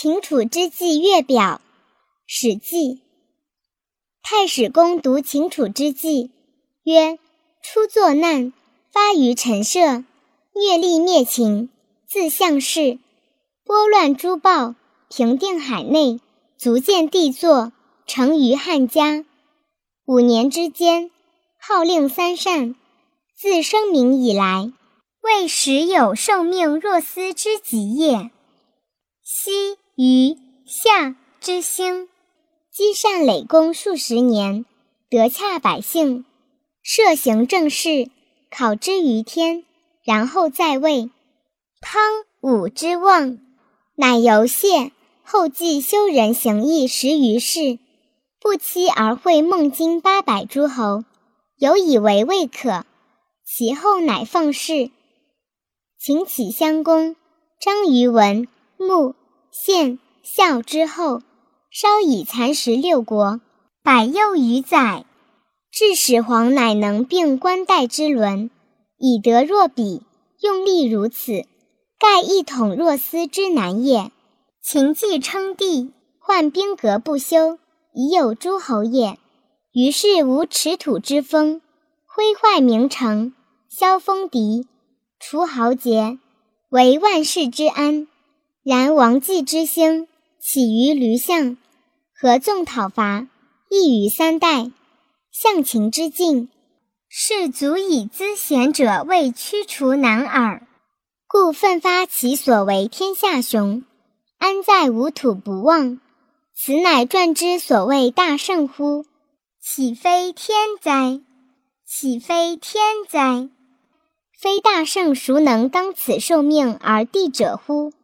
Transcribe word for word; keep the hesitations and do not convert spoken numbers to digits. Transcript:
秦楚之际月表》史记。太史公读秦楚之际，曰：初作难，发于陈涉，虐吏灭秦，自项氏，拨乱诸暴，平定海内，足见帝作，成于汉家。五年之间，号令三善，自声明以来，未时有受命若斯之疾也。昔于夏之兴，积善累功数十年，得洽百姓，设行政事，考之于天，然后在位。汤武之望，乃由谢后继修人行义十余世，不期而会孟津八百诸侯，有以为未可，其后乃奉事。秦启襄公、张于文、穆、献、孝之后，稍以蚕食六国，百又余载，至始皇乃能并冠带之伦，以德若彼，用力如此，盖一统若斯之难也。秦既称帝，患兵革不休，已有诸侯也，于是无耻土之风，挥坏名城，削封敌，除豪杰，为万世之安。然王继之兴，起于闾相，合纵讨伐，一于三代，相秦之境，是足以资贤者为驱除难耳。故奋发其所为天下雄，安在无土不忘，此乃传之所谓大圣乎？岂非天哉？岂非天哉？非大圣孰能当此受命而帝者乎？